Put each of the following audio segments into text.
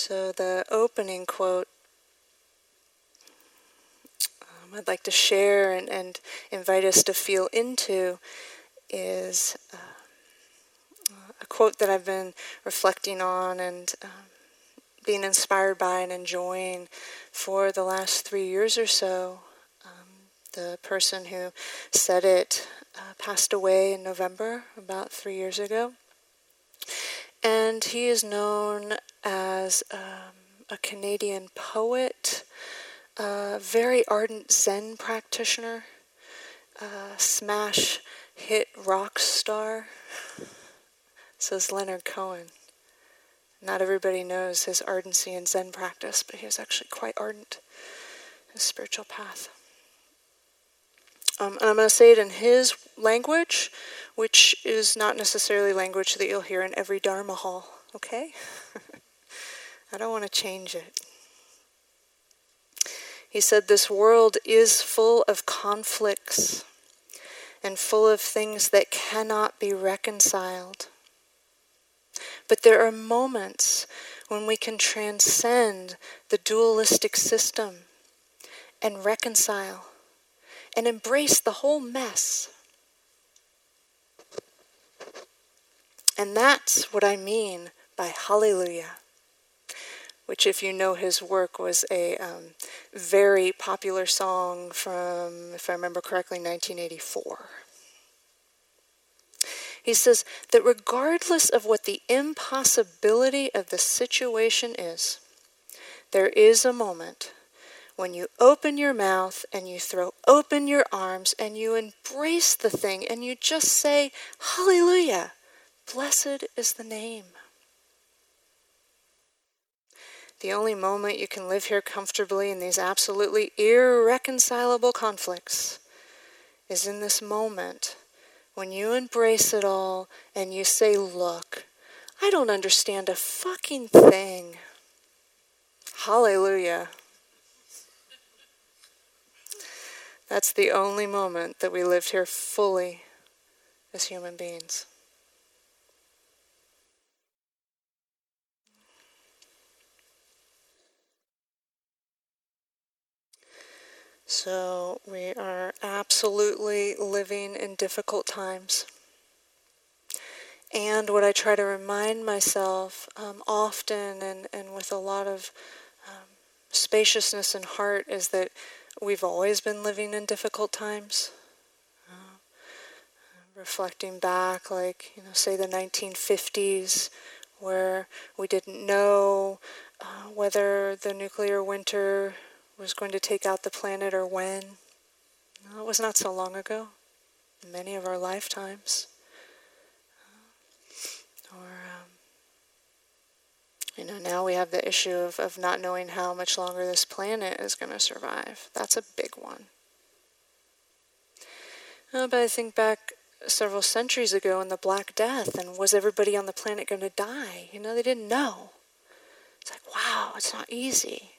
So the opening quote, I'd like to share and invite us to feel into, is a quote that I've been reflecting on and being inspired by and enjoying for the last 3 years or so. The person who said it passed away in November, about 3 years ago. And he is known as a Canadian poet, a very ardent Zen practitioner, a smash hit rock star. So is Leonard Cohen. Not everybody knows his ardency in Zen practice, but he was actually quite ardent in his spiritual path. And I'm going to say it in his language, which is not necessarily language that you'll hear in every Dharma hall, okay? I don't want to change it. He said, "This world is full of conflicts and full of things that cannot be reconciled. But there are moments when we can transcend the dualistic system and reconcile and embrace the whole mess. And that's what I mean by hallelujah," which, if you know his work, was a very popular song from, if I remember correctly, 1984. He says that regardless of what the impossibility of the situation is, there is a moment when you open your mouth and you throw open your arms and you embrace the thing and you just say, "Hallelujah, blessed is the name." The only moment you can live here comfortably in these absolutely irreconcilable conflicts is in this moment when you embrace it all and you say, "Look, I don't understand a fucking thing. Hallelujah." That's the only moment that we lived here fully as human beings. So we are absolutely living in difficult times. And what I try to remind myself often and with a lot of spaciousness and heart is that we've always been living in difficult times. Reflecting back, like, you know, say the 1950s, where we didn't know whether the nuclear winter was going to take out the planet or when. No, it was not so long ago. Many of our lifetimes. You know, now we have the issue of not knowing how much longer this planet is going to survive. That's a big one. But I think back several centuries ago in the Black Death, and was everybody on the planet going to die? You know, they didn't know. It's like, wow, it's not easy.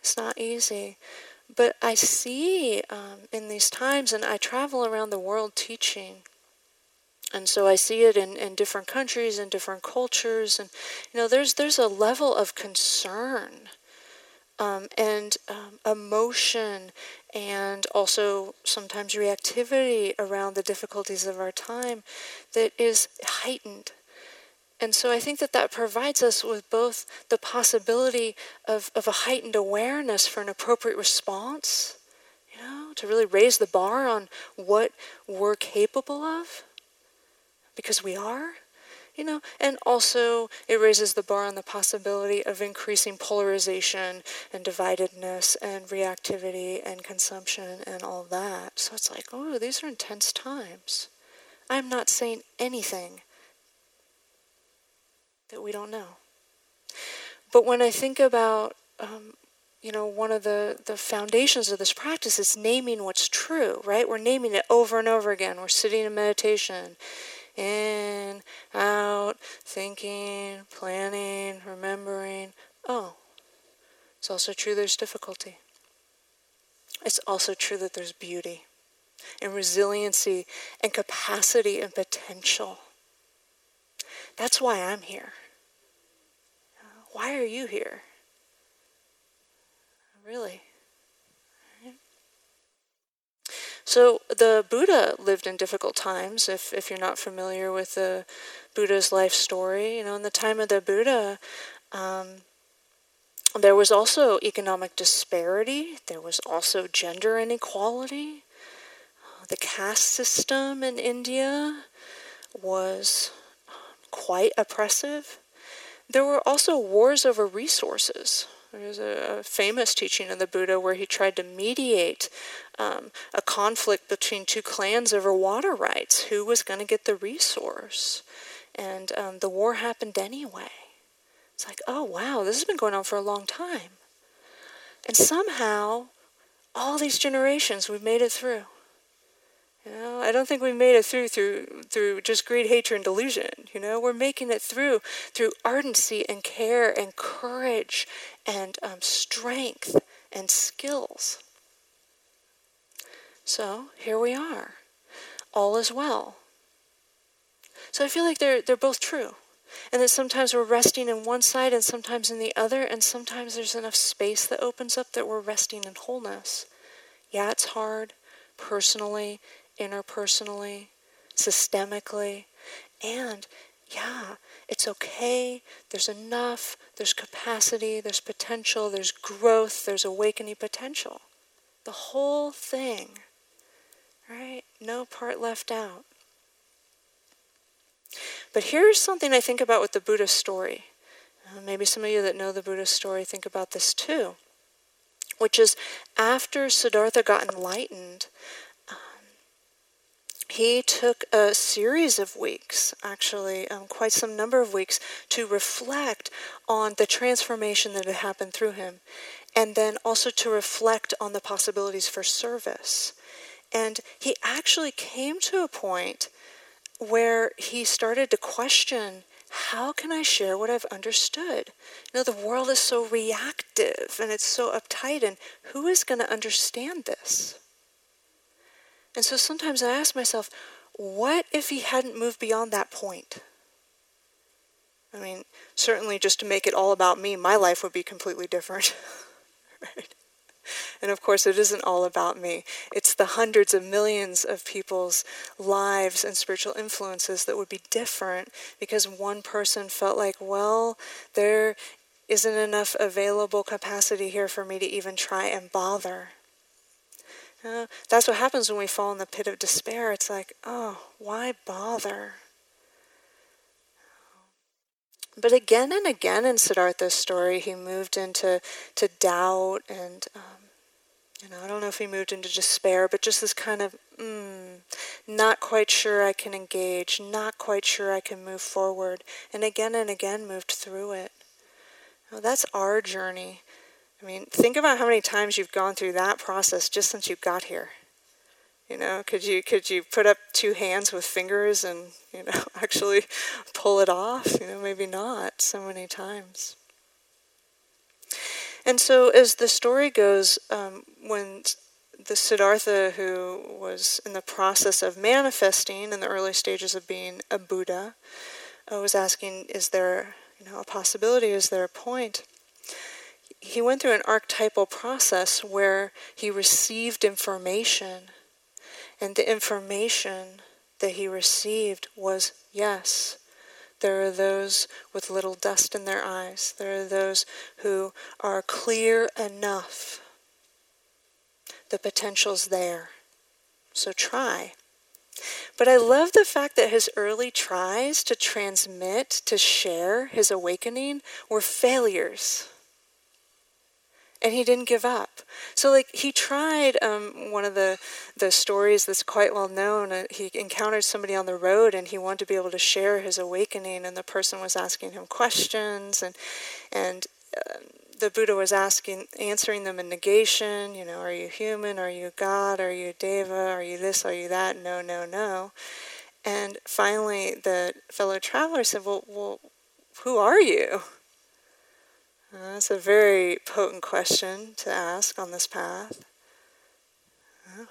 It's not easy. But I see in these times, and I travel around the world teaching, and so I see it in different countries and different cultures. And, you know, there's a level of concern and emotion and also sometimes reactivity around the difficulties of our time that is heightened. And so I think that that provides us with both the possibility of a heightened awareness for an appropriate response, you know, to really raise the bar on what we're capable of. Because we are, you know, and also it raises the bar on the possibility of increasing polarization and dividedness and reactivity and consumption and all that. So it's like, oh, these are intense times. I'm not saying anything that we don't know. But when I think about, you know, one of the foundations of this practice is naming what's true, right? We're naming it over and over again. We're sitting in meditation. In, out, thinking, planning, remembering. Oh, it's also true there's difficulty. It's also true that there's beauty and resiliency and capacity and potential. That's why I'm here. why are you here? Really? So the Buddha lived in difficult times, if you're not familiar with the Buddha's life story. You know, in the time of the Buddha, there was also economic disparity. There was also gender inequality. The caste system in India was quite oppressive. There were also wars over resources. There's a famous teaching of the Buddha where he tried to mediate a conflict between two clans over water rights. Who was going to get the resource? And the war happened anyway. It's like, oh, wow, this has been going on for a long time. And somehow, all these generations, we've made it through. You know, I don't think we made it through just greed, hatred, and delusion. You know, we're making it through ardency and care and courage and strength and skills. So here we are, all is well. So I feel like they're both true, and that sometimes we're resting in one side and sometimes in the other, and sometimes there's enough space that opens up that we're resting in wholeness. Yeah, it's hard, personally, interpersonally, systemically, and yeah, it's okay, there's enough, there's capacity, there's potential, there's growth, there's awakening potential. The whole thing, right? No part left out. But here's something I think about with the Buddha story. Maybe some of you that know the Buddha story think about this too, which is after Siddhartha got enlightened, he took a series of weeks, actually, quite some number of weeks, to reflect on the transformation that had happened through him, and then also to reflect on the possibilities for service. And he actually came to a point where he started to question, how can I share what I've understood? You know, the world is so reactive and it's so uptight, and who is going to understand this? And so sometimes I ask myself, what if he hadn't moved beyond that point? I mean, certainly just to make it all about me, my life would be completely different. Right? And of course, it isn't all about me. It's the hundreds of millions of people's lives and spiritual influences that would be different because one person felt like, well, there isn't enough available capacity here for me to even try and bother. That's what happens when we fall in the pit of despair. It's like, oh, why bother? But again and again in Siddhartha's story, he moved into doubt and, I don't know if he moved into despair, but just this kind of, not quite sure I can engage, not quite sure I can move forward, and again moved through it. Well, that's our journey. I mean, think about how many times you've gone through that process just since you got here. You know, could you put up two hands with fingers and, actually pull it off? You know, maybe not so many times. And so as the story goes, when the Siddhartha, who was in the process of manifesting in the early stages of being a Buddha, was asking, is there, a possibility? Is there a point? He went through an archetypal process where he received information. And the information that he received was, yes, there are those with little dust in their eyes. There are those who are clear enough. The potential's there. So try. But I love the fact that his early tries to transmit, to share his awakening were failures. And he didn't give up. So he tried, one of the stories that's quite well known, he encountered somebody on the road and he wanted to be able to share his awakening, and the person was asking him questions and the Buddha was answering them in negation, are you human, are you God, are you Deva, are you this, are you that, no, no, no. And finally the fellow traveler said, well who are you? That's a very potent question to ask on this path.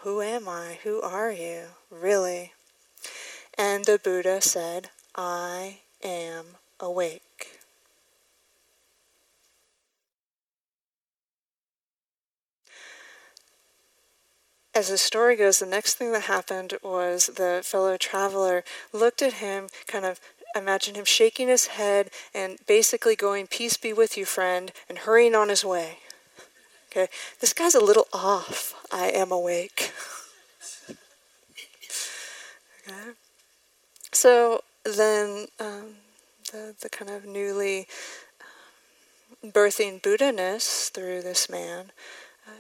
Who am I? Who are you? Really? And the Buddha said, I am awake. as the story goes, the next thing that happened was the fellow traveler looked at him, kind of imagined him shaking his head and basically going, "Peace be with you, friend," and hurrying on his way. Okay, this guy's a little off. I am awake. Okay. So then the kind of newly birthing Buddha-ness through this man,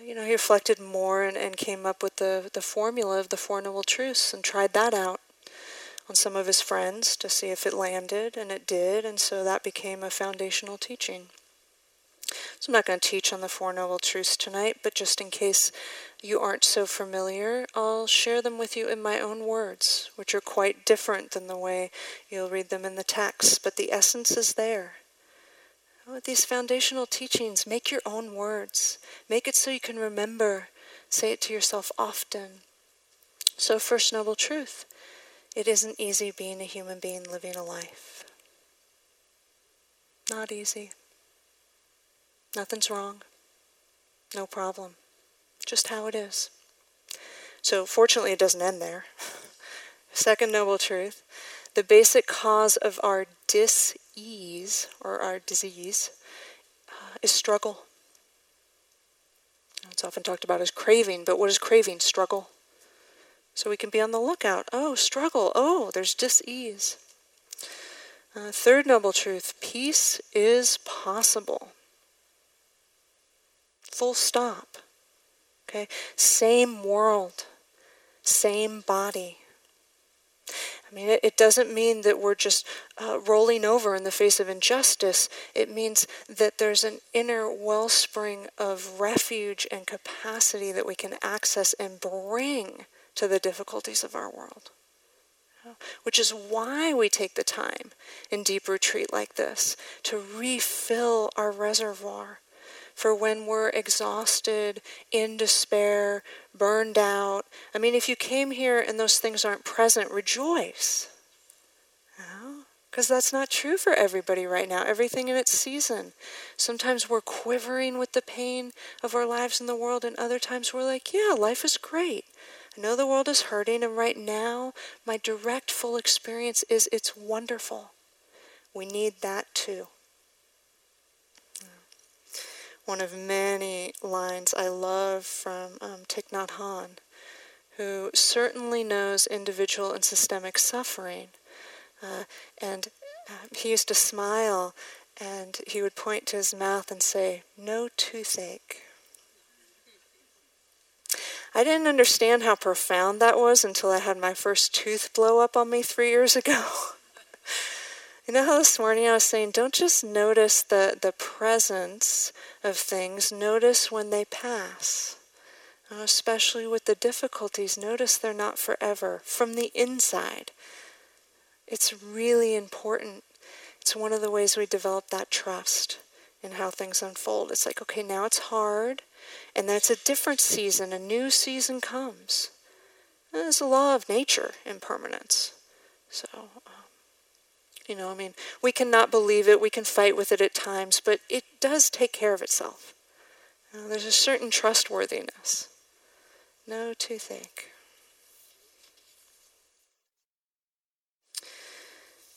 he reflected more and came up with the formula of the Four Noble Truths and tried that out on some of his friends to see if it landed, and it did, and so that became a foundational teaching. So I'm not going to teach on the Four Noble Truths tonight, but just in case you aren't so familiar, I'll share them with you in my own words, which are quite different than the way you'll read them in the text, but the essence is there. With these foundational teachings, make your own words. Make it so you can remember. Say it to yourself often. So First Noble Truth, it isn't easy being a human being living a life. Not easy. Nothing's wrong. No problem. Just how it is. So fortunately, it doesn't end there. Second Noble Truth, the basic cause of our dis-ease, or our disease, is struggle. It's often talked about as craving, but what is craving? Struggle. So we can be on the lookout. Oh, struggle. Oh, there's dis-ease. Third Noble Truth, peace is possible. Full stop. Okay? Same world. Same body. I mean, it doesn't mean that we're just rolling over in the face of injustice. It means that there's an inner wellspring of refuge and capacity that we can access and bring to the difficulties of our world. Which is why we take the time in deep retreat like this to refill our reservoir for when we're exhausted, in despair, burned out. I mean, if you came here and those things aren't present, rejoice. Because that's not true for everybody right now. Everything in its season. Sometimes we're quivering with the pain of our lives in the world, and other times we're like, yeah, life is great. I know the world is hurting, and right now, my direct full experience is it's wonderful. We need that too. One of many lines I love from Thich Nhat Hanh, who certainly knows individual and systemic suffering. He used to smile, and he would point to his mouth and say, "No toothache." I didn't understand how profound that was until I had my first tooth blow up on me 3 years ago. You know how this morning I was saying, don't just notice the presence of things, notice when they pass. Especially with the difficulties, notice they're not forever, from the inside. It's really important. It's one of the ways we develop that trust in how things unfold. It's like, okay, now it's hard, and that's a different season, a new season comes. And there's a law of nature, impermanence. So, we cannot believe it, we can fight with it at times, but it does take care of itself. There's a certain trustworthiness. No toothache.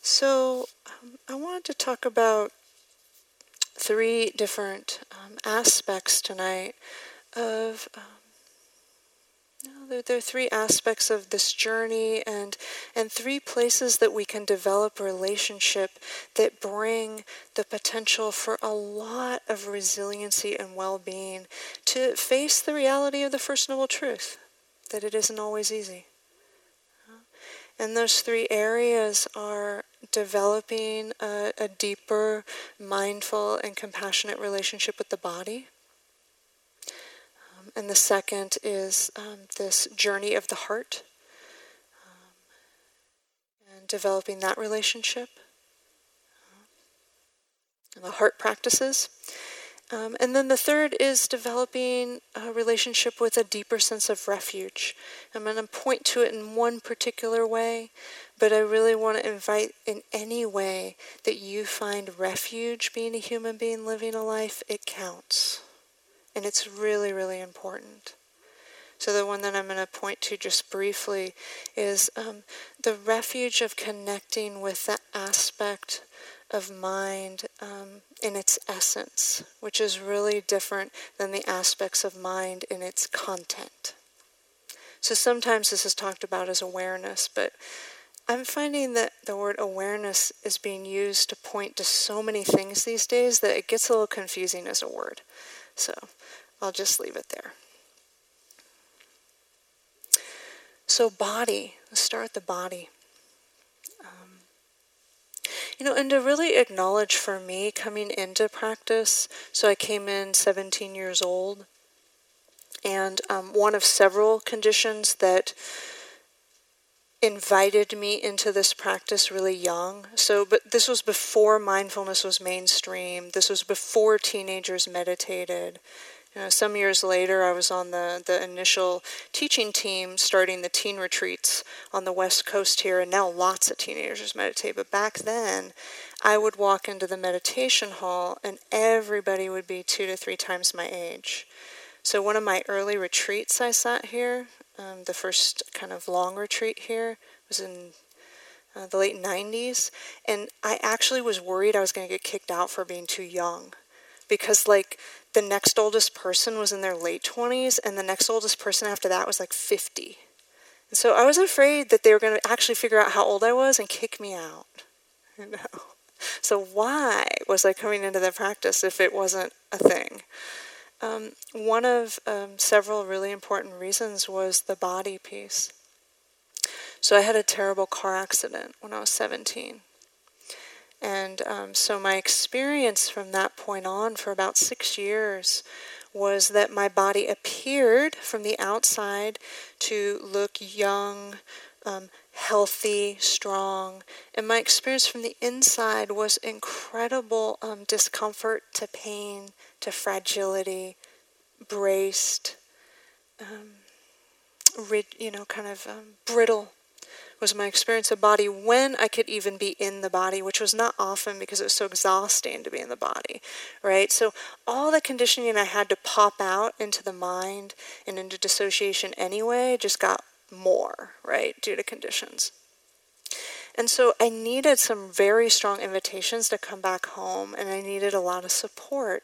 So, I wanted to talk about three different aspects tonight of there are three aspects of this journey and three places that we can develop relationship that bring the potential for a lot of resiliency and well-being to face the reality of the First Noble Truth, that it isn't always easy. And those three areas are developing a deeper, mindful, and compassionate relationship with the body. And the second is this journey of the heart, and developing that relationship, and the heart practices. And then the third is developing a relationship with a deeper sense of refuge. I'm going to point to it in one particular way, but I really want to invite in any way that you find refuge being a human being living a life, it counts. And it's really, really important. So the one that I'm going to point to just briefly is the refuge of connecting with the aspect of mind in its essence, which is really different than the aspects of mind in its content. So sometimes this is talked about as awareness, but I'm finding that the word awareness is being used to point to so many things these days that it gets a little confusing as a word. So I'll just leave it there. So body, let's start with the body. And to really acknowledge for me coming into practice, so I came in 17 years old, and one of several conditions that invited me into this practice really young. But this was before mindfulness was mainstream. This was before teenagers meditated. Some years later, I was on the initial teaching team starting the teen retreats on the West Coast here, and now lots of teenagers meditate. But back then, I would walk into the meditation hall, and everybody would be 2 to 3 times my age. So one of my early retreats I sat here, the first kind of long retreat here, was in the late 90s, and I actually was worried I was going to get kicked out for being too young, because the next oldest person was in their late 20s, and the next oldest person after that was 50. And so I was afraid that they were going to actually figure out how old I was and kick me out. So why was I coming into the practice if it wasn't a thing? One of several really important reasons was the body piece. So I had a terrible car accident when I was 17. And so my experience from that point on for about 6 years was that my body appeared from the outside to look young, healthy, strong. And my experience from the inside was incredible discomfort to pain, to fragility, braced, brittle. Was my experience of body when I could even be in the body, which was not often because it was so exhausting to be in the body, right? So all the conditioning I had to pop out into the mind and into dissociation anyway just got more, right, due to conditions. And so I needed some very strong invitations to come back home, and I needed a lot of support.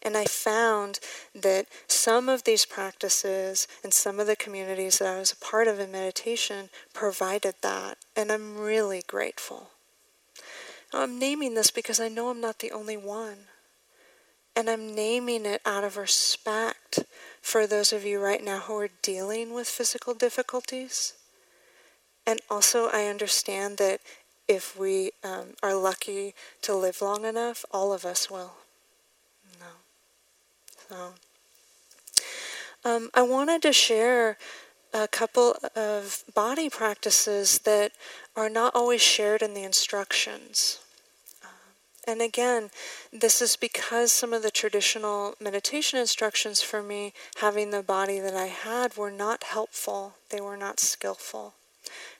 And I found that some of these practices and some of the communities that I was a part of in meditation provided that, and I'm really grateful. Now, I'm naming this because I know I'm not the only one. And I'm naming it out of respect for those of you right now who are dealing with physical difficulties. And also, I understand that if we are lucky to live long enough, all of us will. So I wanted to share a couple of body practices that are not always shared in the instructions. And again, this is because some of the traditional meditation instructions for me, having the body that I had, were not helpful. They were not skillful.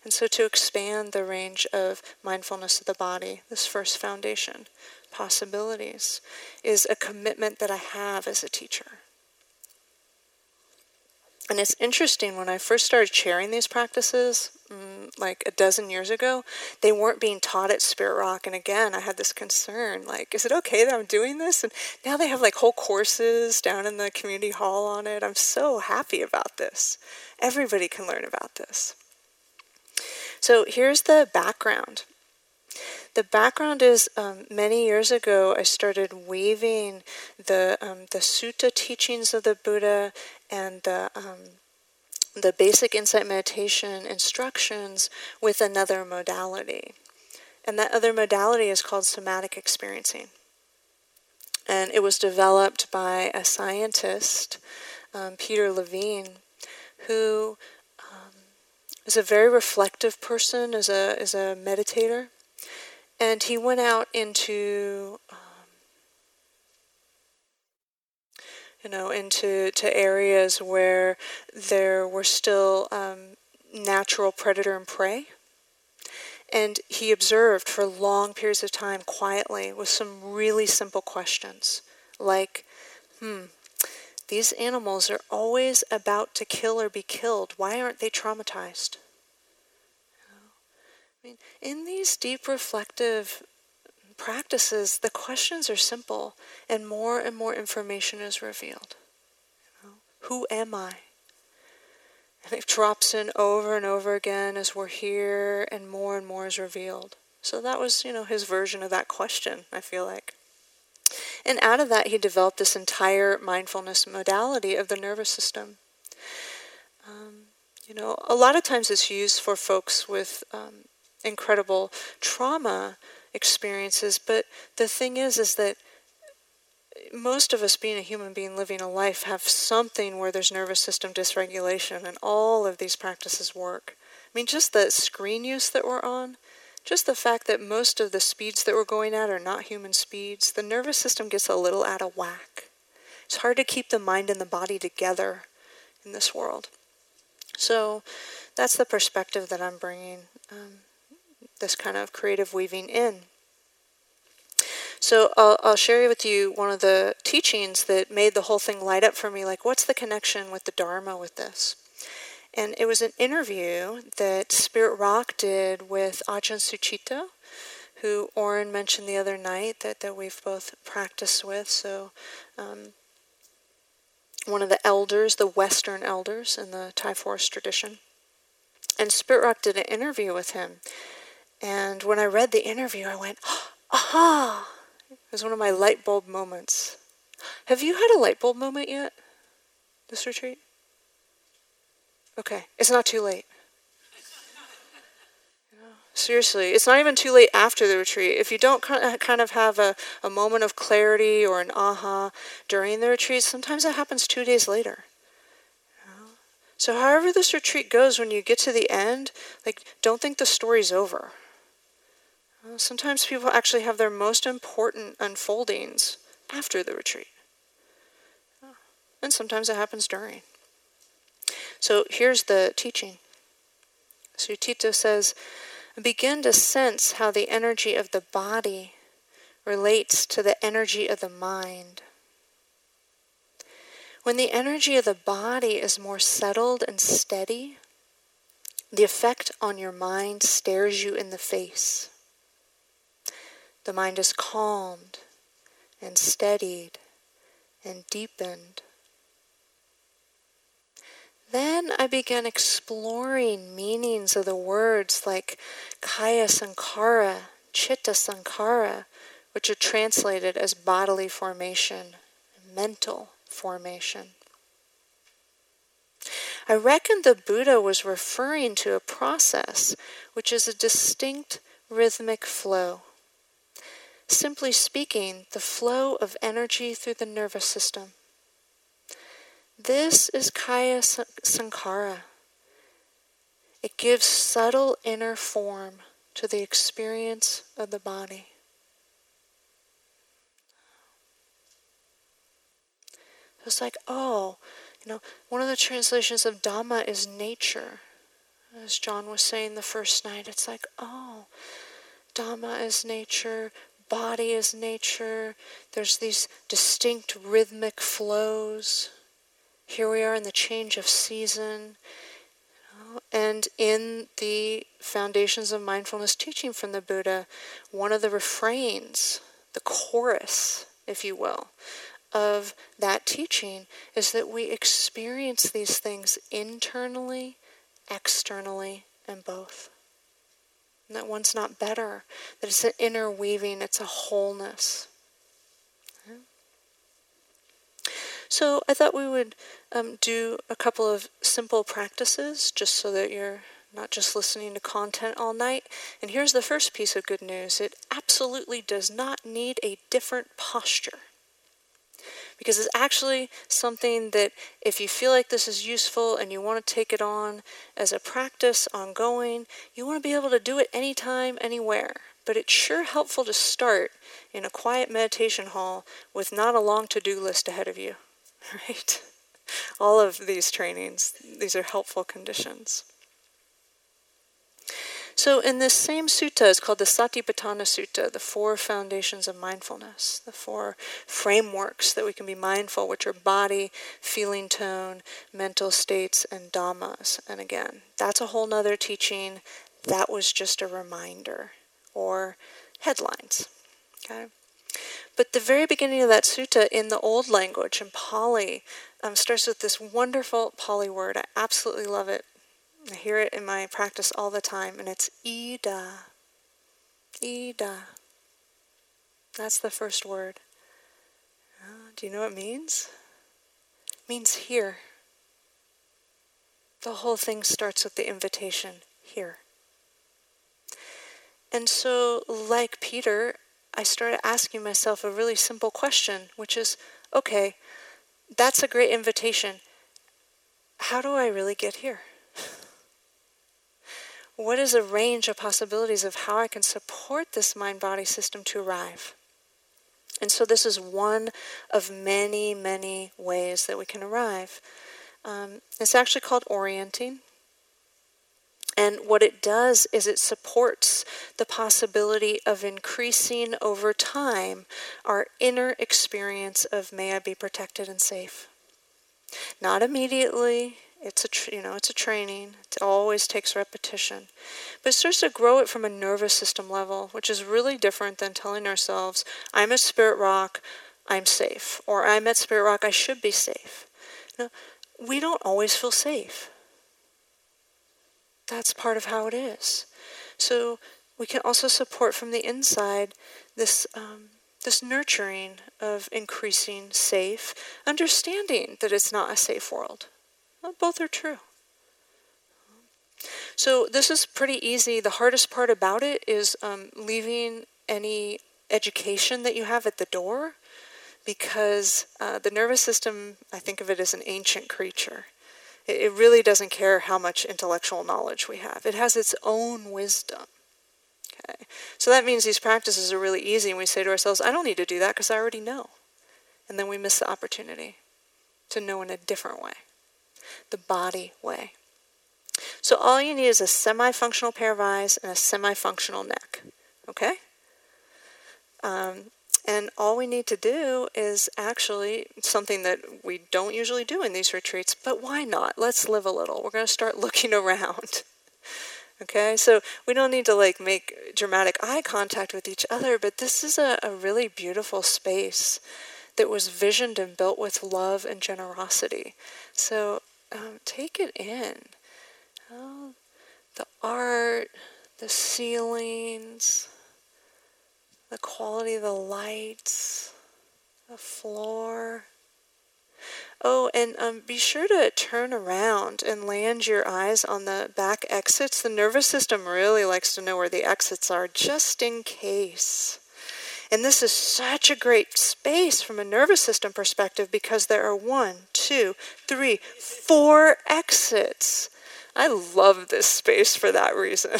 And so to expand the range of mindfulness of the body, this first foundation, possibilities, is a commitment that I have as a teacher. And it's interesting, when I first started sharing these practices, like a dozen years ago, they weren't being taught at Spirit Rock. And again, I had this concern, is it okay that I'm doing this? And now they have whole courses down in the community hall on it. I'm so happy about this. Everybody can learn about this. So here's the background. The background is many years ago I started weaving the sutta teachings of the Buddha and the basic insight meditation instructions with another modality. And that other modality is called somatic experiencing. And it was developed by a scientist, Peter Levine, who is a very reflective person, is a meditator. And he went out into, into areas where there were still natural predator and prey. And he observed for long periods of time quietly with some really simple questions like, These animals are always about to kill or be killed. Why aren't they traumatized? I mean, in these deep reflective practices, the questions are simple, and more information is revealed. You know, who am I? And it drops in over and over again as we're here, and more is revealed. So that was, you know, his version of that question, I feel like. And out of that, he developed this entire mindfulness modality of the nervous system. You know, a lot of times it's used for folks with incredible trauma experiences, but the thing is that most of us, being a human being living a life, have something where there's nervous system dysregulation, and all of these practices work. I mean, just the screen use that we're on, just the fact that most of the speeds that we're going at are not human speeds, the nervous system gets a little out of whack. It's hard to keep the mind and the body together in this world. So that's the perspective that I'm bringing this kind of creative weaving in. So I'll share with you one of the teachings that made the whole thing light up for me. Like, what's the connection with the Dharma with this? And it was an interview that Spirit Rock did with Ajahn Sucitto, who Oren mentioned the other night that we've both practiced with. So one of the elders, the Western elders in the Thai forest tradition. And Spirit Rock did an interview with him. And when I read the interview, I went, aha! It was one of my light bulb moments. Have you had a light bulb moment yet? This retreat? Okay, it's not too late. You know, seriously, it's not even too late after the retreat. If you don't kind of have a moment of clarity or an aha during the retreat, sometimes that happens 2 days later. You know? So however this retreat goes, when you get to the end, like, don't think the story's over. Sometimes people actually have their most important unfoldings after the retreat. And sometimes it happens during. So here's the teaching. Sucitto says, begin to sense how the energy of the body relates to the energy of the mind. When the energy of the body is more settled and steady, the effect on your mind stares you in the face. The mind is calmed and steadied and deepened. Then I began exploring meanings of the words like kaya sankara, chitta sankara, which are translated as bodily formation, mental formation. I reckon the Buddha was referring to a process which is a distinct rhythmic flow. Simply speaking, the flow of energy through the nervous system. This is kaya sankara. It gives subtle inner form to the experience of the body. It's like, oh, you know, one of the translations of Dhamma is nature. As John was saying the first night, it's like, oh, Dhamma is nature. Body is nature. There's these distinct rhythmic flows. Here we are in the change of season. You know, and in the foundations of mindfulness teaching from the Buddha, one of the refrains, the chorus, if you will, of that teaching is that we experience these things internally, externally, and both. And that one's not better. That it's an interweaving. It's a wholeness. Okay. So I thought we would do a couple of simple practices just so that you're not just listening to content all night. And here's the first piece of good news. It absolutely does not need a different posture. Because it's actually something that if you feel like this is useful and you want to take it on as a practice ongoing, you want to be able to do it anytime, anywhere. But it's sure helpful to start in a quiet meditation hall with not a long to-do list ahead of you. Right? All of these trainings, these are helpful conditions. So in this same sutta, it's called the Satipatthana Sutta, the four foundations of mindfulness, the four frameworks that we can be mindful, which are body, feeling tone, mental states, and dhammas. And again, that's a whole nother teaching. That was just a reminder or headlines. Okay? But the very beginning of that sutta in the old language, in Pali, starts with this wonderful Pali word. I absolutely love it. I hear it in my practice all the time, and it's Ida. Ida. That's the first word. Do you know what it means? It means here. The whole thing starts with the invitation, here. And so, like Peter, I started asking myself a really simple question, which is, okay, that's a great invitation. How do I really get here? What is a range of possibilities of how I can support this mind-body system to arrive? And so this is one of many, many ways that we can arrive. It's actually called orienting. And what it does is it supports the possibility of increasing over time our inner experience of may I be protected and safe. Not immediately. It's a training. It always takes repetition. But it starts to grow it from a nervous system level, which is really different than telling ourselves, I'm at Spirit Rock, I'm safe. Or I'm at Spirit Rock, I should be safe. No, we don't always feel safe. That's part of how it is. So we can also support from the inside this this nurturing of increasing safe, understanding that it's not a safe world. Both are true. So this is pretty easy. The hardest part about it is leaving any education that you have at the door, because the nervous system, I think of it as an ancient creature. It really doesn't care how much intellectual knowledge we have. It has its own wisdom. Okay, so that means these practices are really easy, and we say to ourselves, I don't need to do that because I already know. And then we miss the opportunity to know in a different way. The body way. So all you need is a semi-functional pair of eyes and a semi-functional neck. Okay? And all we need to do is actually something that we don't usually do in these retreats, but why not? Let's live a little. We're going to start looking around. Okay? So we don't need to make dramatic eye contact with each other, but this is a really beautiful space that was visioned and built with love and generosity. So take it in. The art, the ceilings, the quality of the lights, the floor. Oh, and be sure to turn around and land your eyes on the back exits. The nervous system really likes to know where the exits are, just in case. And this is such a great space from a nervous system perspective, because there are 1, 2, 3, 4 exits. I love this space for that reason.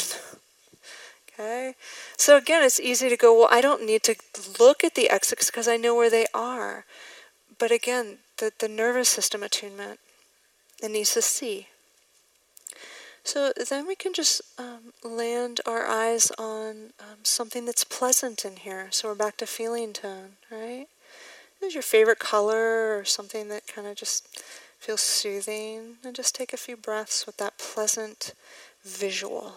Okay? So again, it's easy to go, well, I don't need to look at the exits because I know where they are. But again, the nervous system attunement, it needs to see. So then we can just land our eyes on something that's pleasant in here. So we're back to feeling tone, right? There's your favorite color or something that kind of just feels soothing. And just take a few breaths with that pleasant visual.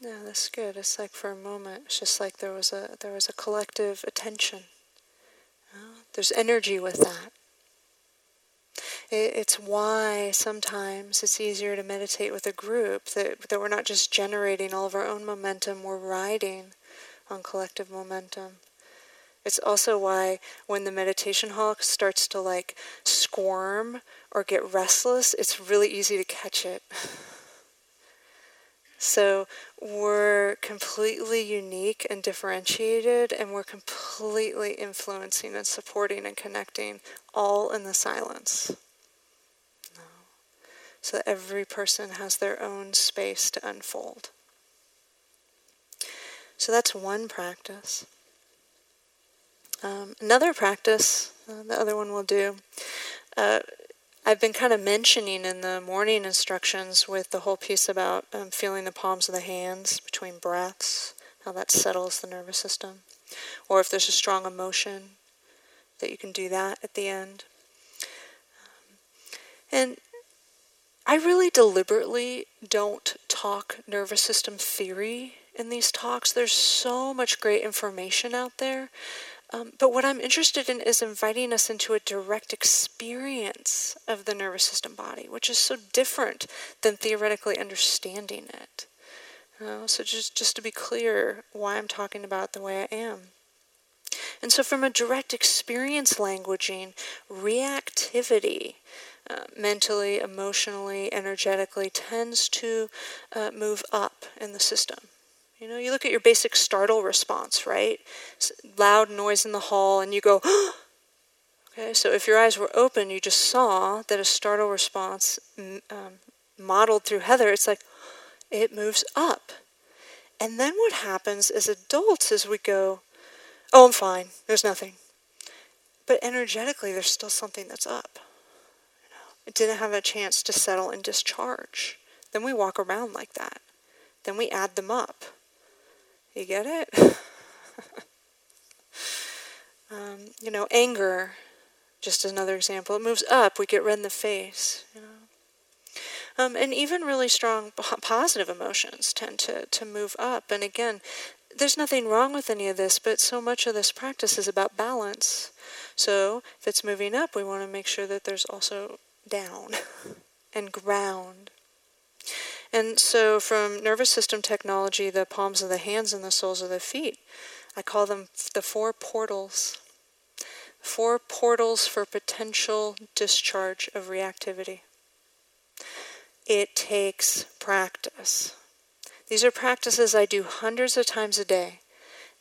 Yeah, that's good. It's like for a moment, it's just like there was a collective attention. There's energy with that. It's why sometimes it's easier to meditate with a group, that we're not just generating all of our own momentum, we're riding on collective momentum. It's also why when the meditation hall starts to squirm or get restless, it's really easy to catch it. So we're completely unique and differentiated, and we're completely influencing and supporting and connecting, all in the silence. So that every person has their own space to unfold. So that's one practice. Another practice, the other one we'll do, I've been kind of mentioning in the morning instructions with the whole piece about feeling the palms of the hands between breaths, how that settles the nervous system. Or if there's a strong emotion, that you can do that at the end. And I really deliberately don't talk nervous system theory in these talks. There's so much great information out there. But what I'm interested in is inviting us into a direct experience of the nervous system body, which is so different than theoretically understanding it. So just to be clear why I'm talking about it the way I am. And so from a direct experience languaging, reactivity, mentally, emotionally, energetically, tends to move up in the system. You know, you look at your basic startle response, right? It's loud noise in the hall, and you go, oh! Okay, so if your eyes were open, you just saw that a startle response modeled through Heather. It's like, it moves up. And then what happens as adults is we go, oh, I'm fine, there's nothing. But energetically, there's still something that's up. It didn't have a chance to settle and discharge. Then we walk around like that. Then we add them up. You get it? Anger, just another example. It moves up. We get red in the face. You know? And even really strong positive emotions tend to move up. And again, there's nothing wrong with any of this, but so much of this practice is about balance. So if it's moving up, we want to make sure that there's also down and ground. And so from nervous system technology, the palms of the hands and the soles of the feet, I call them the four portals. Four portals for potential discharge of reactivity. It takes practice. These are practices I do hundreds of times a day,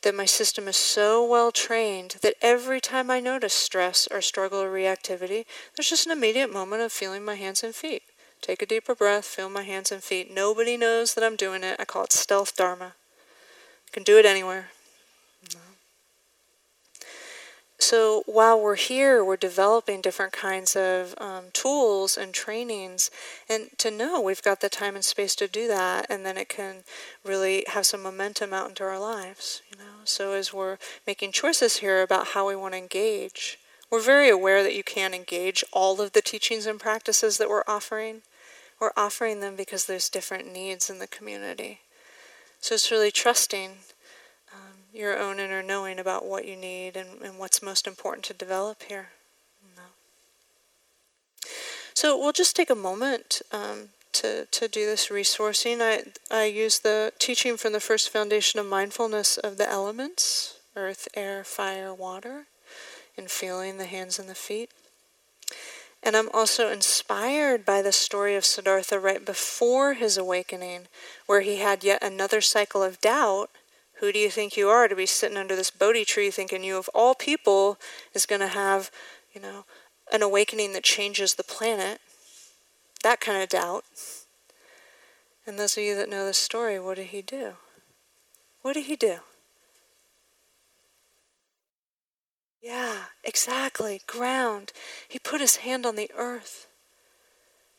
that my system is so well trained that every time I notice stress or struggle or reactivity, there's just an immediate moment of feeling my hands and feet. Take a deeper breath, feel my hands and feet. Nobody knows that I'm doing it. I call it stealth dharma. You can do it anywhere. No. So while we're here, we're developing different kinds of tools and trainings, and to know we've got the time and space to do that, and then it can really have some momentum out into our lives. You know, so as we're making choices here about how we want to engage, we're very aware that you can engage all of the teachings and practices that we're offering. We're offering them because there's different needs in the community. So it's really trusting your own inner knowing about what you need and what's most important to develop here. No. So we'll just take a moment to do this resourcing. I use the teaching from the first foundation of mindfulness of the elements, earth, air, fire, water, and feeling the hands and the feet. And I'm also inspired by the story of Siddhartha right before his awakening, where he had yet another cycle of doubt. Who do you think you are to be sitting under this Bodhi tree thinking you of all people is going to have, you know, an awakening that changes the planet? That kind of doubt. And those of you that know this story, what did he do? What did he do? Yeah, exactly. Ground. He put his hand on the earth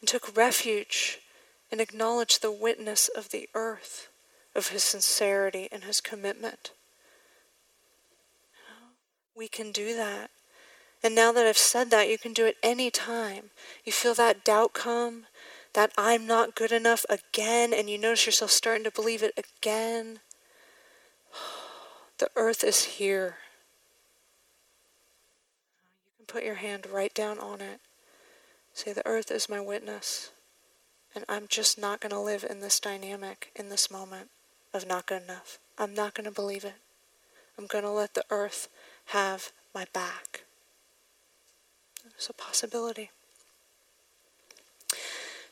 and took refuge and acknowledged the witness of the earth, of his sincerity and his commitment. We can do that. And now that I've said that, you can do it any time. You feel that doubt come, that I'm not good enough again, and you notice yourself starting to believe it again. The earth is here. You can put your hand right down on it. Say, the earth is my witness, and I'm just not going to live in this dynamic, in this moment of not good enough. I'm not going to believe it. I'm going to let the earth have my back. It's a possibility.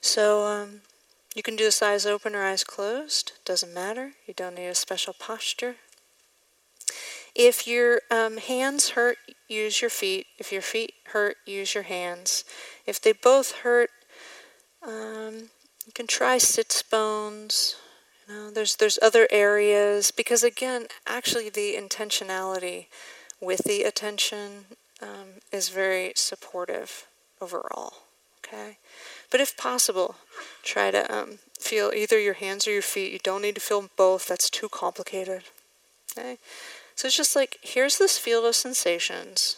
So You can do this eyes open or eyes closed. Doesn't matter. You don't need a special posture. If your hands hurt, use your feet. If your feet hurt, use your hands. If they both hurt, you can try sitz bones. You know, there's other areas, because again, actually the intentionality with the attention is very supportive overall. Okay, but if possible, try to feel either your hands or your feet. You don't need to feel both. That's too complicated. Okay. So it's just like, here's this field of sensations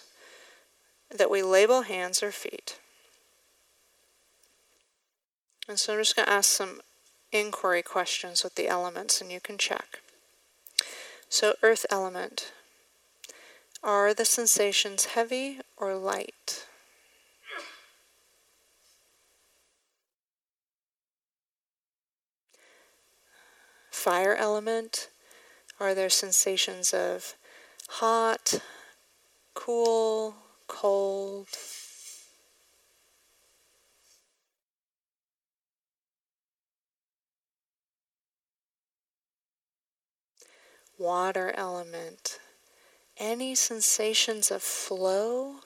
that we label hands or feet. And so I'm just going to ask some inquiry questions with the elements, and you can check. So earth element. Are the sensations heavy or light? Fire element. Are there sensations of hot, cool, cold? Water element. Any sensations of flow?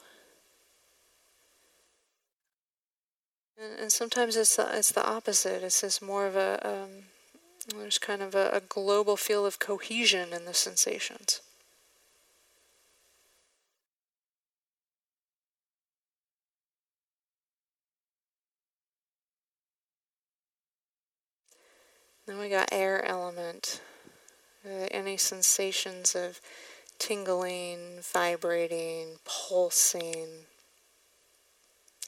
And sometimes it's the opposite. It's just more of a... there's kind of a global feel of cohesion in the sensations. Then we got air element. Any sensations of tingling, vibrating, pulsing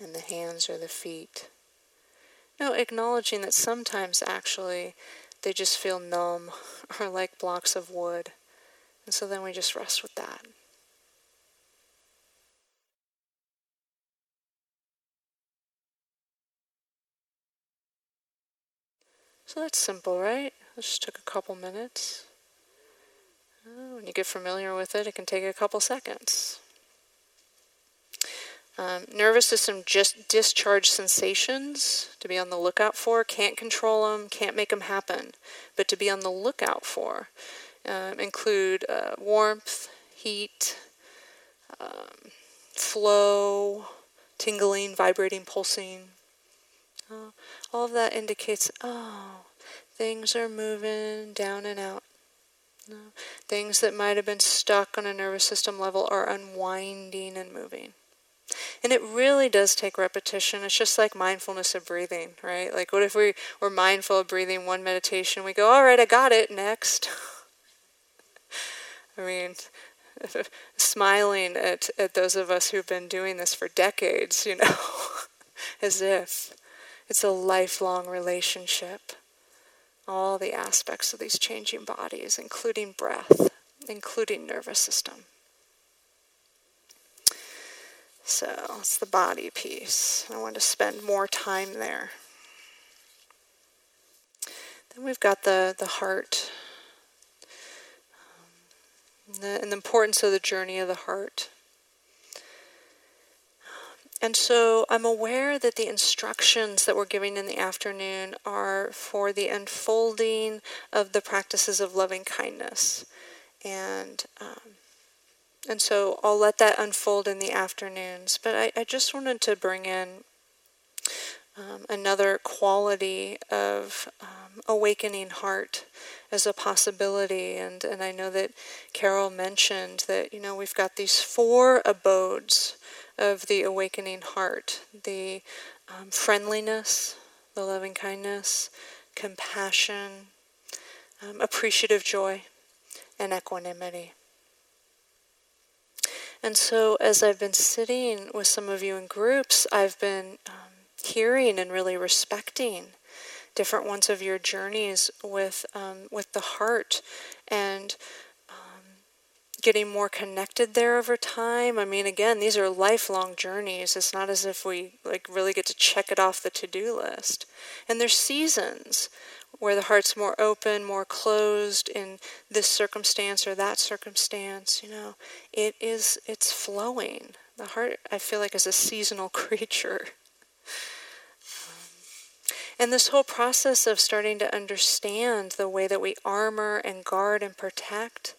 in the hands or the feet? No, acknowledging that sometimes actually they just feel numb or like blocks of wood. And so then we just rest with that. So that's simple, right? It just took a couple minutes. When you get familiar with it, it can take a couple seconds. Nervous system just discharge sensations to be on the lookout for. Can't control them, can't make them happen, but to be on the lookout for include warmth, heat, flow, tingling, vibrating, pulsing. All of that indicates, things are moving down and out. Things that might have been stuck on a nervous system level are unwinding and moving. And it really does take repetition. It's just like mindfulness of breathing, right? Like, what if we were mindful of breathing one meditation, we go, all right, I got it, next. I mean, smiling at those of us who've been doing this for decades, you know, as if it's a lifelong relationship. All the aspects of these changing bodies, including breath, including nervous system. So it's the body piece. I want to spend more time there. Then we've got the heart. And the importance of the journey of the heart. And so I'm aware that the instructions that we're giving in the afternoon are for the unfolding of the practices of loving kindness. And so I'll let that unfold in the afternoons. But I just wanted to bring in another quality of awakening heart as a possibility. And I know that Carol mentioned that, you know, we've got these 4 abodes of the awakening heart. The friendliness, the loving kindness, compassion, appreciative joy, and equanimity. And so as I've been sitting with some of you in groups, I've been hearing and really respecting different ones of your journeys with the heart and getting more connected there over time. I mean, again, these are lifelong journeys. It's not as if we like really get to check it off the to-do list. And there's seasons where the heart's more open, more closed in this circumstance or that circumstance, you know, it's flowing. The heart, I feel like, is a seasonal creature. And this whole process of starting to understand the way that we armor and guard and protect,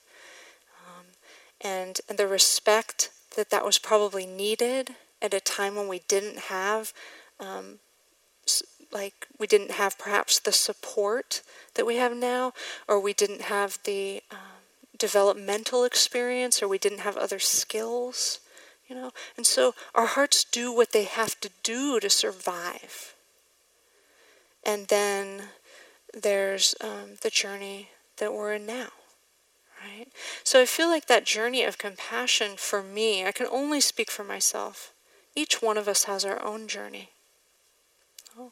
and the respect that was probably needed at a time when we didn't have, perhaps the support that we have now, or we didn't have the developmental experience, or we didn't have other skills, you know. And so our hearts do what they have to do to survive. And then there's the journey that we're in now, right? So I feel like that journey of compassion for me, I can only speak for myself. Each one of us has our own journey. Oh.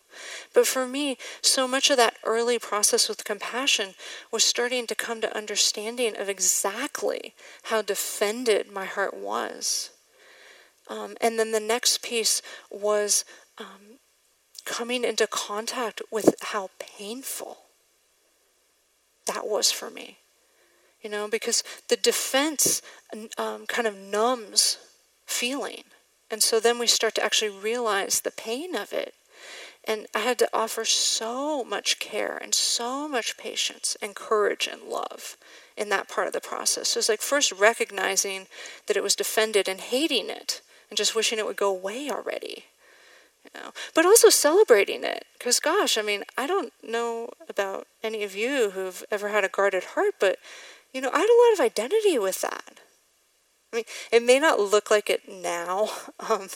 But for me, so much of that early process with compassion was starting to come to understanding of exactly how defended my heart was. And then the next piece was coming into contact with how painful that was for me. You know, because the defense kind of numbs feeling. And so then we start to actually realize the pain of it. And I had to offer so much care and so much patience and courage and love in that part of the process. So it's like first recognizing that it was defended and hating it and just wishing it would go away already. You know? But also celebrating it. Because gosh, I mean, I don't know about any of you who've ever had a guarded heart, but you know, I had a lot of identity with that. I mean, it may not look like it now, and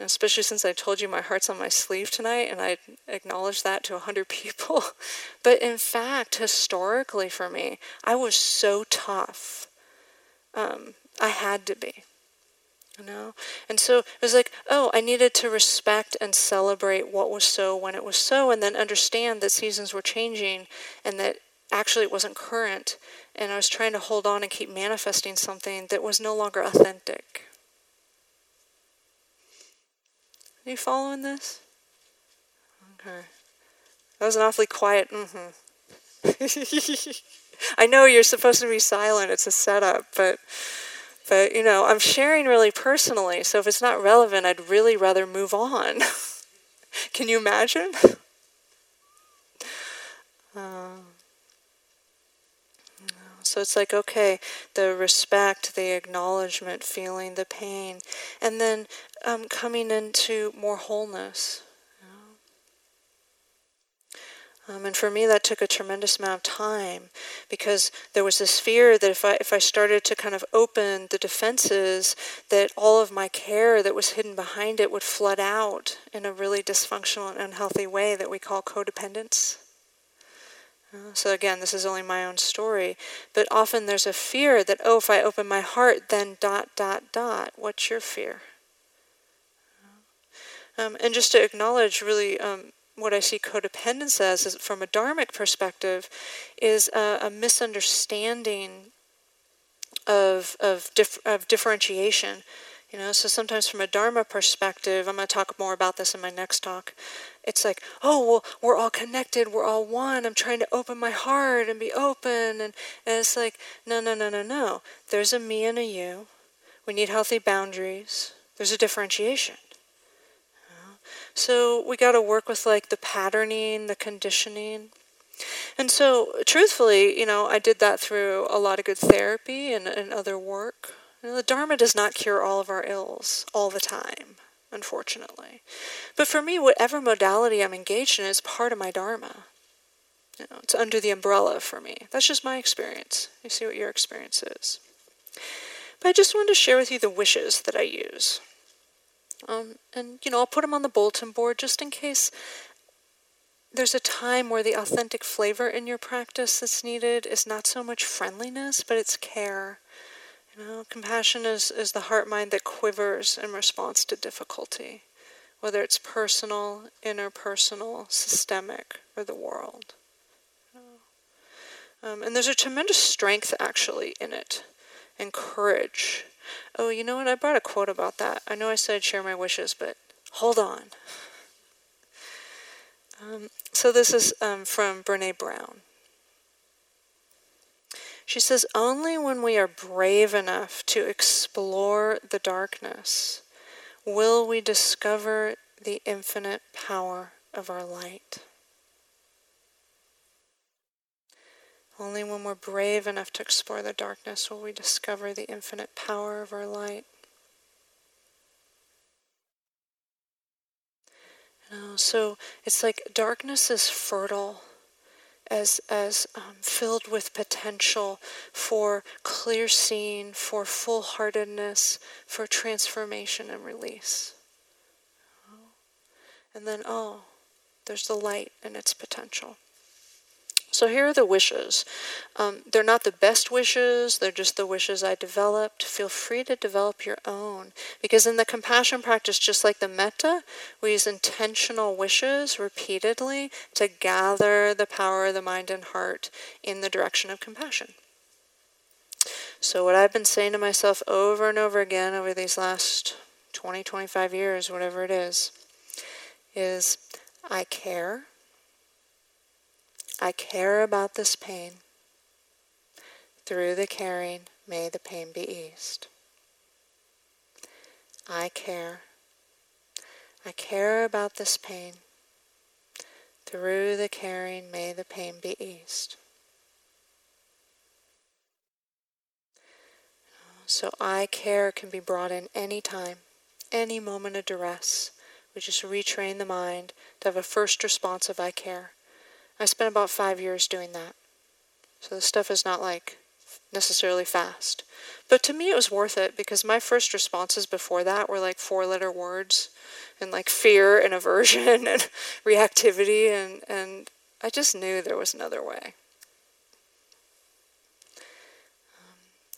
especially since I told you my heart's on my sleeve tonight, and I acknowledged that to 100 people. But in fact, historically for me, I was so tough. I had to be, you know? And so it was like, oh, I needed to respect and celebrate what was so when it was so, and then understand that seasons were changing and that actually it wasn't current. And I was trying to hold on and keep manifesting something that was no longer authentic. Are you following this? Okay. That was an awfully quiet, I know you're supposed to be silent, it's a setup, but you know, I'm sharing really personally, so if it's not relevant, I'd really rather move on. Can you imagine? So it's like, okay, the respect, the acknowledgement, feeling the pain, and then coming into more wholeness. You know? And for me, that took a tremendous amount of time, because there was this fear that if I started to kind of open the defenses, that all of my care that was hidden behind it would flood out in a really dysfunctional and unhealthy way that we call codependence. So again, this is only my own story, but often there's a fear that, oh, if I open my heart, then ... What's your fear? And just to acknowledge really what I see codependence as is, from a dharmic perspective, is a misunderstanding of differentiation. You know, so sometimes from a dharma perspective, I'm going to talk more about this in my next talk. It's like, oh, well, we're all connected, we're all one, I'm trying to open my heart and be open. And it's like, no. There's a me and a you. We need healthy boundaries. There's a differentiation. You know? So we got to work with like the patterning, the conditioning. And so truthfully, you know, I did that through a lot of good therapy and other work. You know, the Dharma does not cure all of our ills all the time, unfortunately. But for me, whatever modality I'm engaged in is part of my Dharma. You know, it's under the umbrella for me. That's just my experience. You see what your experience is. But I just wanted to share with you the wishes that I use. And, you know, I'll put them on the bulletin board just in case there's a time where the authentic flavor in your practice that's needed is not so much friendliness, but it's care. You know, compassion is the heart-mind that quivers in response to difficulty, whether it's personal, interpersonal, systemic, or the world. You know? And there's a tremendous strength, actually, in it, and courage. Oh, you know what? I brought a quote about that. I know I said share my wishes, but hold on. So this is from Brené Brown. She says, only when we are brave enough to explore the darkness will we discover the infinite power of our light. Only when we're brave enough to explore the darkness will we discover the infinite power of our light. You know, so it's like darkness is fertile, as filled with potential for clear seeing, for full-heartedness, for transformation and release. And then, there's the light and its potential. So here are the wishes. They're not the best wishes, they're just the wishes I developed. Feel free to develop your own. Because in the compassion practice, just like the metta, we use intentional wishes repeatedly to gather the power of the mind and heart in the direction of compassion. So what I've been saying to myself over and over again over these last 20, 25 years, whatever it is I care. I care about this pain. Through the caring, may the pain be eased. I care. I care about this pain. Through the caring, may the pain be eased. So I care can be brought in any time, any moment of duress. We just retrain the mind to have a first response of I care. I spent about 5 years doing that. So this stuff is not like necessarily fast. But to me it was worth it because my first responses before that were like 4-letter words and like fear and aversion and reactivity and I just knew there was another way.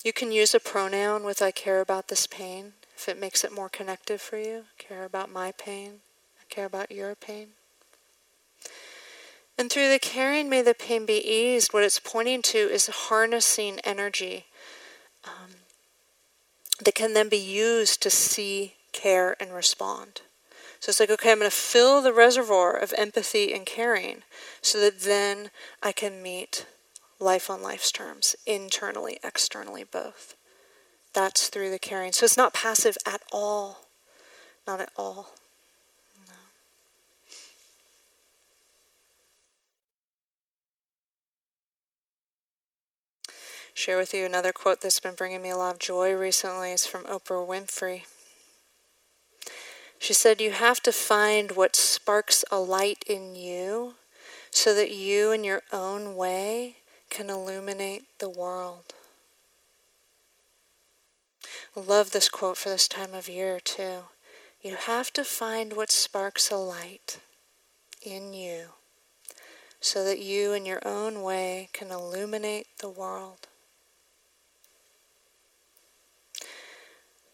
You can use a pronoun with I care about this pain if it makes it more connective for you. I care about my pain. I care about your pain. And through the caring, may the pain be eased. What it's pointing to is harnessing energy that can then be used to see, care, and respond. So it's like, okay, I'm going to fill the reservoir of empathy and caring so that then I can meet life on life's terms, internally, externally, both. That's through the caring. So it's not passive at all. Not at all. Share with you another quote that's been bringing me a lot of joy recently. It's from Oprah Winfrey. She said, "You have to find what sparks a light in you so that you in your own way can illuminate the world." I love this quote for this time of year too. You have to find what sparks a light in you so that you in your own way can illuminate the world.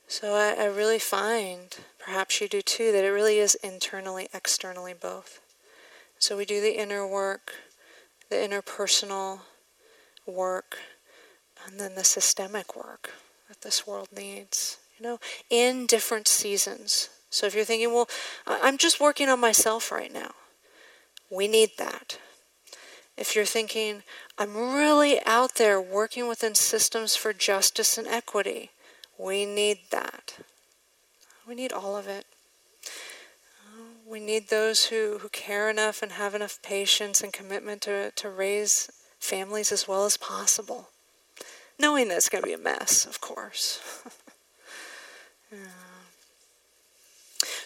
So I really find, perhaps you do too, that it really is internally, externally, both. So we do the inner work, the interpersonal work, and then the systemic work that this world needs, in different seasons. So if you're thinking, well, I'm just working on myself right now, we need that. If you're thinking, I'm really out there working within systems for justice and equity, we need that. We need all of it. We need those who care enough and have enough patience and commitment to raise families as well as possible. Knowing that it's going to be a mess, of course. Yeah.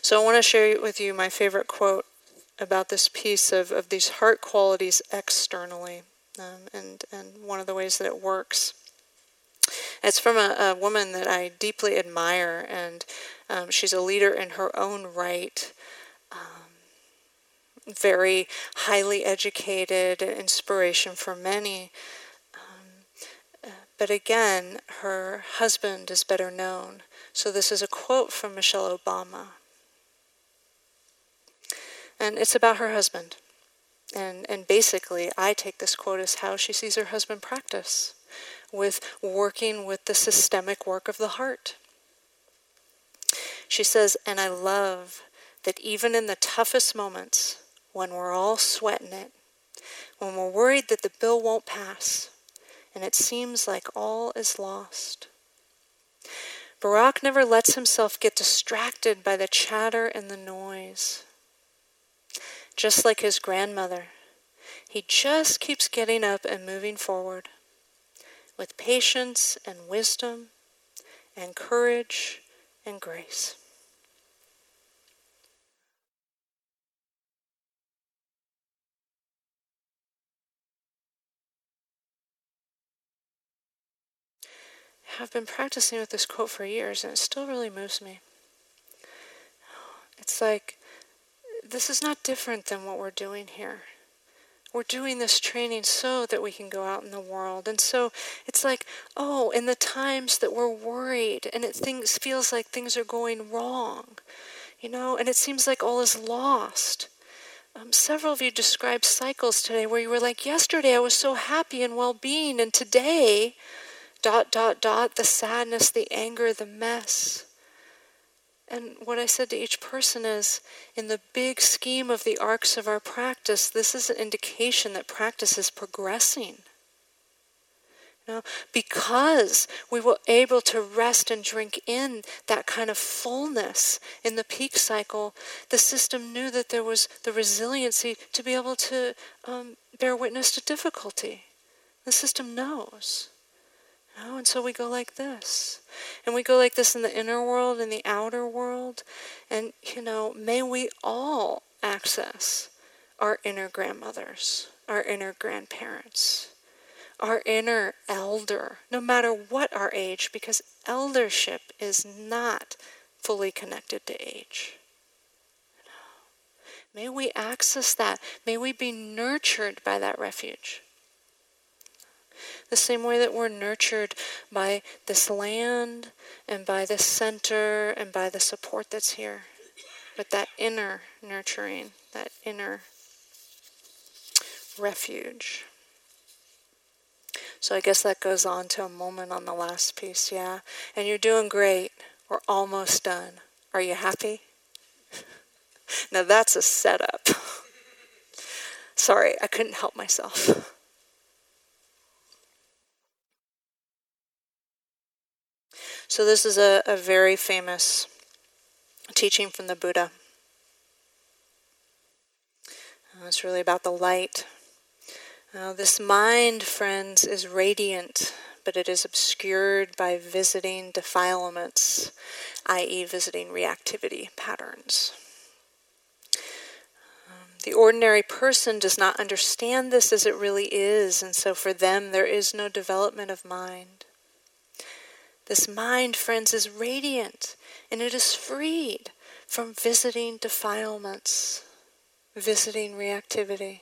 So I want to share with you my favorite quote about this piece of these heart qualities externally and one of the ways that it works. It's from a woman that I deeply admire, and she's a leader in her own right, very highly educated, inspiration for many. But again, her husband is better known. So this is a quote from Michelle Obama. And it's about her husband. And basically, I take this quote as how she sees her husband practice with working with the systemic work of the heart. She says, "And I love that even in the toughest moments, when we're all sweating it, when we're worried that the bill won't pass, and it seems like all is lost, Barack never lets himself get distracted by the chatter and the noise. just like his grandmother. He just keeps getting up and moving forward with patience and wisdom and courage and grace. I've been practicing with this quote for years, and it still really moves me. It's like, this is not different than what we're doing here. We're doing this training so that we can go out in the world. And so it's like, oh, in the times that we're worried, and it feels like things are going wrong, and it seems like all is lost. Several of you described cycles today where you were like, yesterday I was so happy and well-being, and today... ... the sadness, the anger, the mess. And what I said to each person is, in the big scheme of the arcs of our practice, this is an indication that practice is progressing. Because we were able to rest and drink in that kind of fullness in the peak cycle, the system knew that there was the resiliency to be able to bear witness to difficulty. The system knows. And so we go like this. And we go like this in the inner world, in the outer world. And, may we all access our inner grandmothers, our inner grandparents, our inner elder, no matter what our age, because eldership is not fully connected to age. May we access that. May we be nurtured by that refuge. The same way that we're nurtured by this land and by this center and by the support that's here. But that inner nurturing, that inner refuge. So I guess that goes on to a moment on the last piece, yeah? And you're doing great. We're almost done. Are you happy? Now that's a setup. Sorry, I couldn't help myself. So this is a very famous teaching from the Buddha. It's really about the light. This mind, friends, is radiant, but it is obscured by visiting defilements, i.e. visiting reactivity patterns. The ordinary person does not understand this as it really is, and so for them there is no development of mind. This mind, friends, is radiant, and it is freed from visiting defilements, visiting reactivity.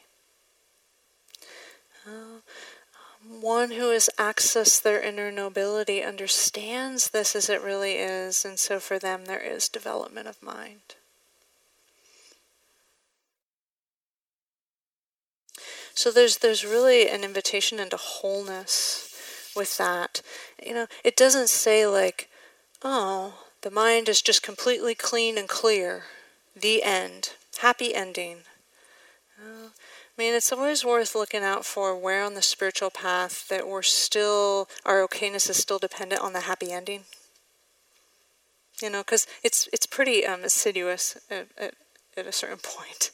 One who has accessed their inner nobility understands this as it really is, and so for them there is development of mind. So there's really an invitation into wholeness with that. It doesn't say like, oh, the mind is just completely clean and clear. The end. Happy ending. It's always worth looking out for where on the spiritual path that our okayness is still dependent on the happy ending. Because it's pretty assiduous at a certain point.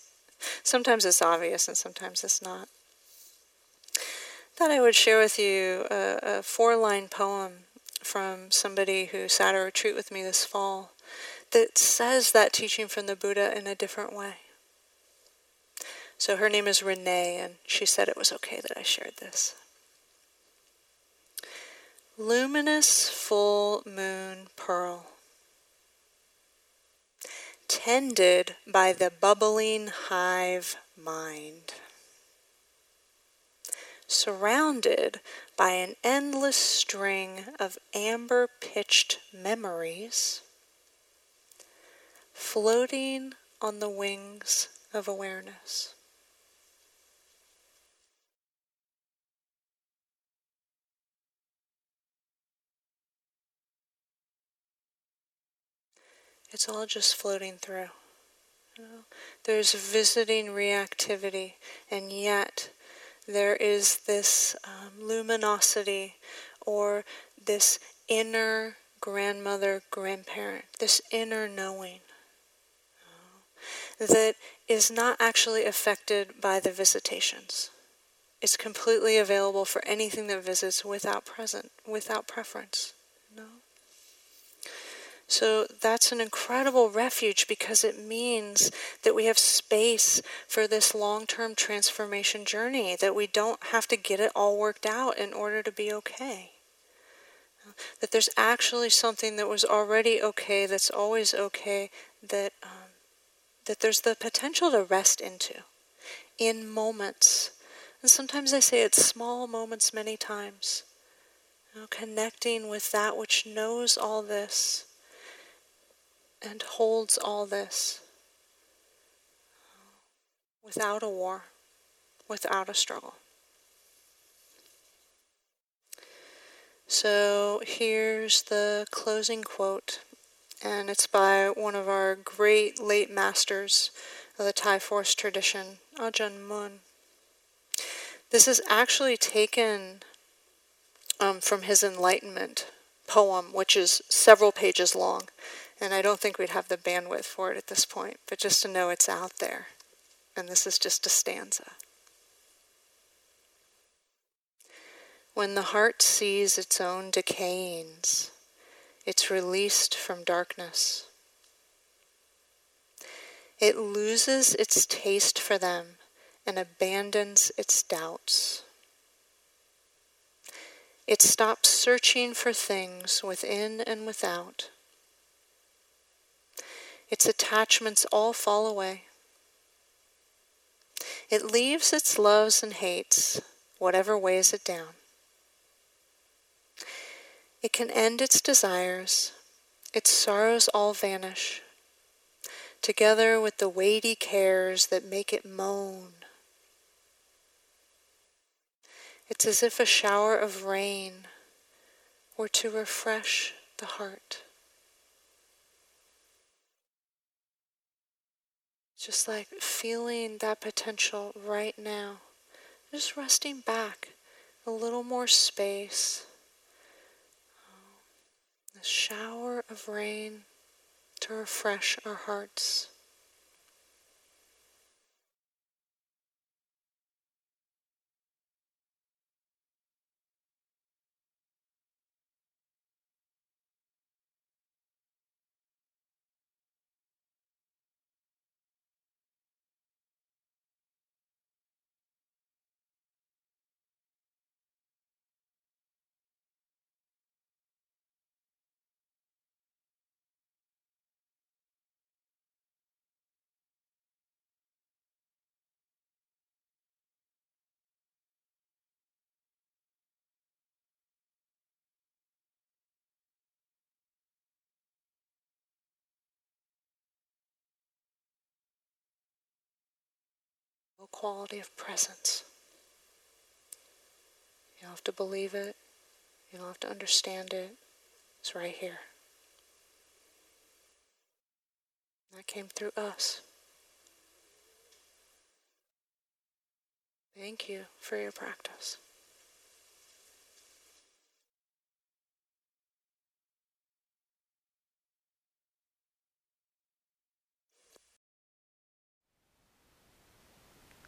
Sometimes it's obvious and sometimes it's not. Thought I would share with you a 4-line poem from somebody who sat a retreat with me this fall that says that teaching from the Buddha in a different way. So her name is Renee, and she said it was okay that I shared this. Luminous full moon pearl, tended by the bubbling hive mind, surrounded by an endless string of amber-pitched memories, floating on the wings of awareness. It's all just floating through. There's visiting reactivity, and yet there is this luminosity or this inner grandmother, grandparent, this inner knowing. that is not actually affected by the visitations. It's completely available for anything that visits without preference. No. So that's an incredible refuge because it means that we have space for this long-term transformation journey, that we don't have to get it all worked out in order to be okay. That there's actually something that was already okay, that's always okay, that there's the potential to rest into in moments. And sometimes I say it's small moments many times. You know, connecting with that which knows all this and holds all this without a war, without a struggle. So here's the closing quote, and it's by one of our great late masters of the Thai forest tradition, Ajahn Mun. This is actually taken from his Enlightenment poem, which is several pages long. And I don't think we'd have the bandwidth for it at this point, but just to know it's out there. And this is just a stanza. When the heart sees its own decayings, it's released from darkness. It loses its taste for them and abandons its doubts. It stops searching for things within and without. Its attachments all fall away. It leaves its loves and hates, whatever weighs it down. It can end its desires, its sorrows all vanish, together with the weighty cares that make it moan. It's as if a shower of rain were to refresh the heart. Just like feeling that potential right now. Just resting back. A little more space. A shower of rain to refresh our hearts. Quality of presence. You don't have to believe it. You don't have to understand it. It's right here. That came through us. Thank you for your practice.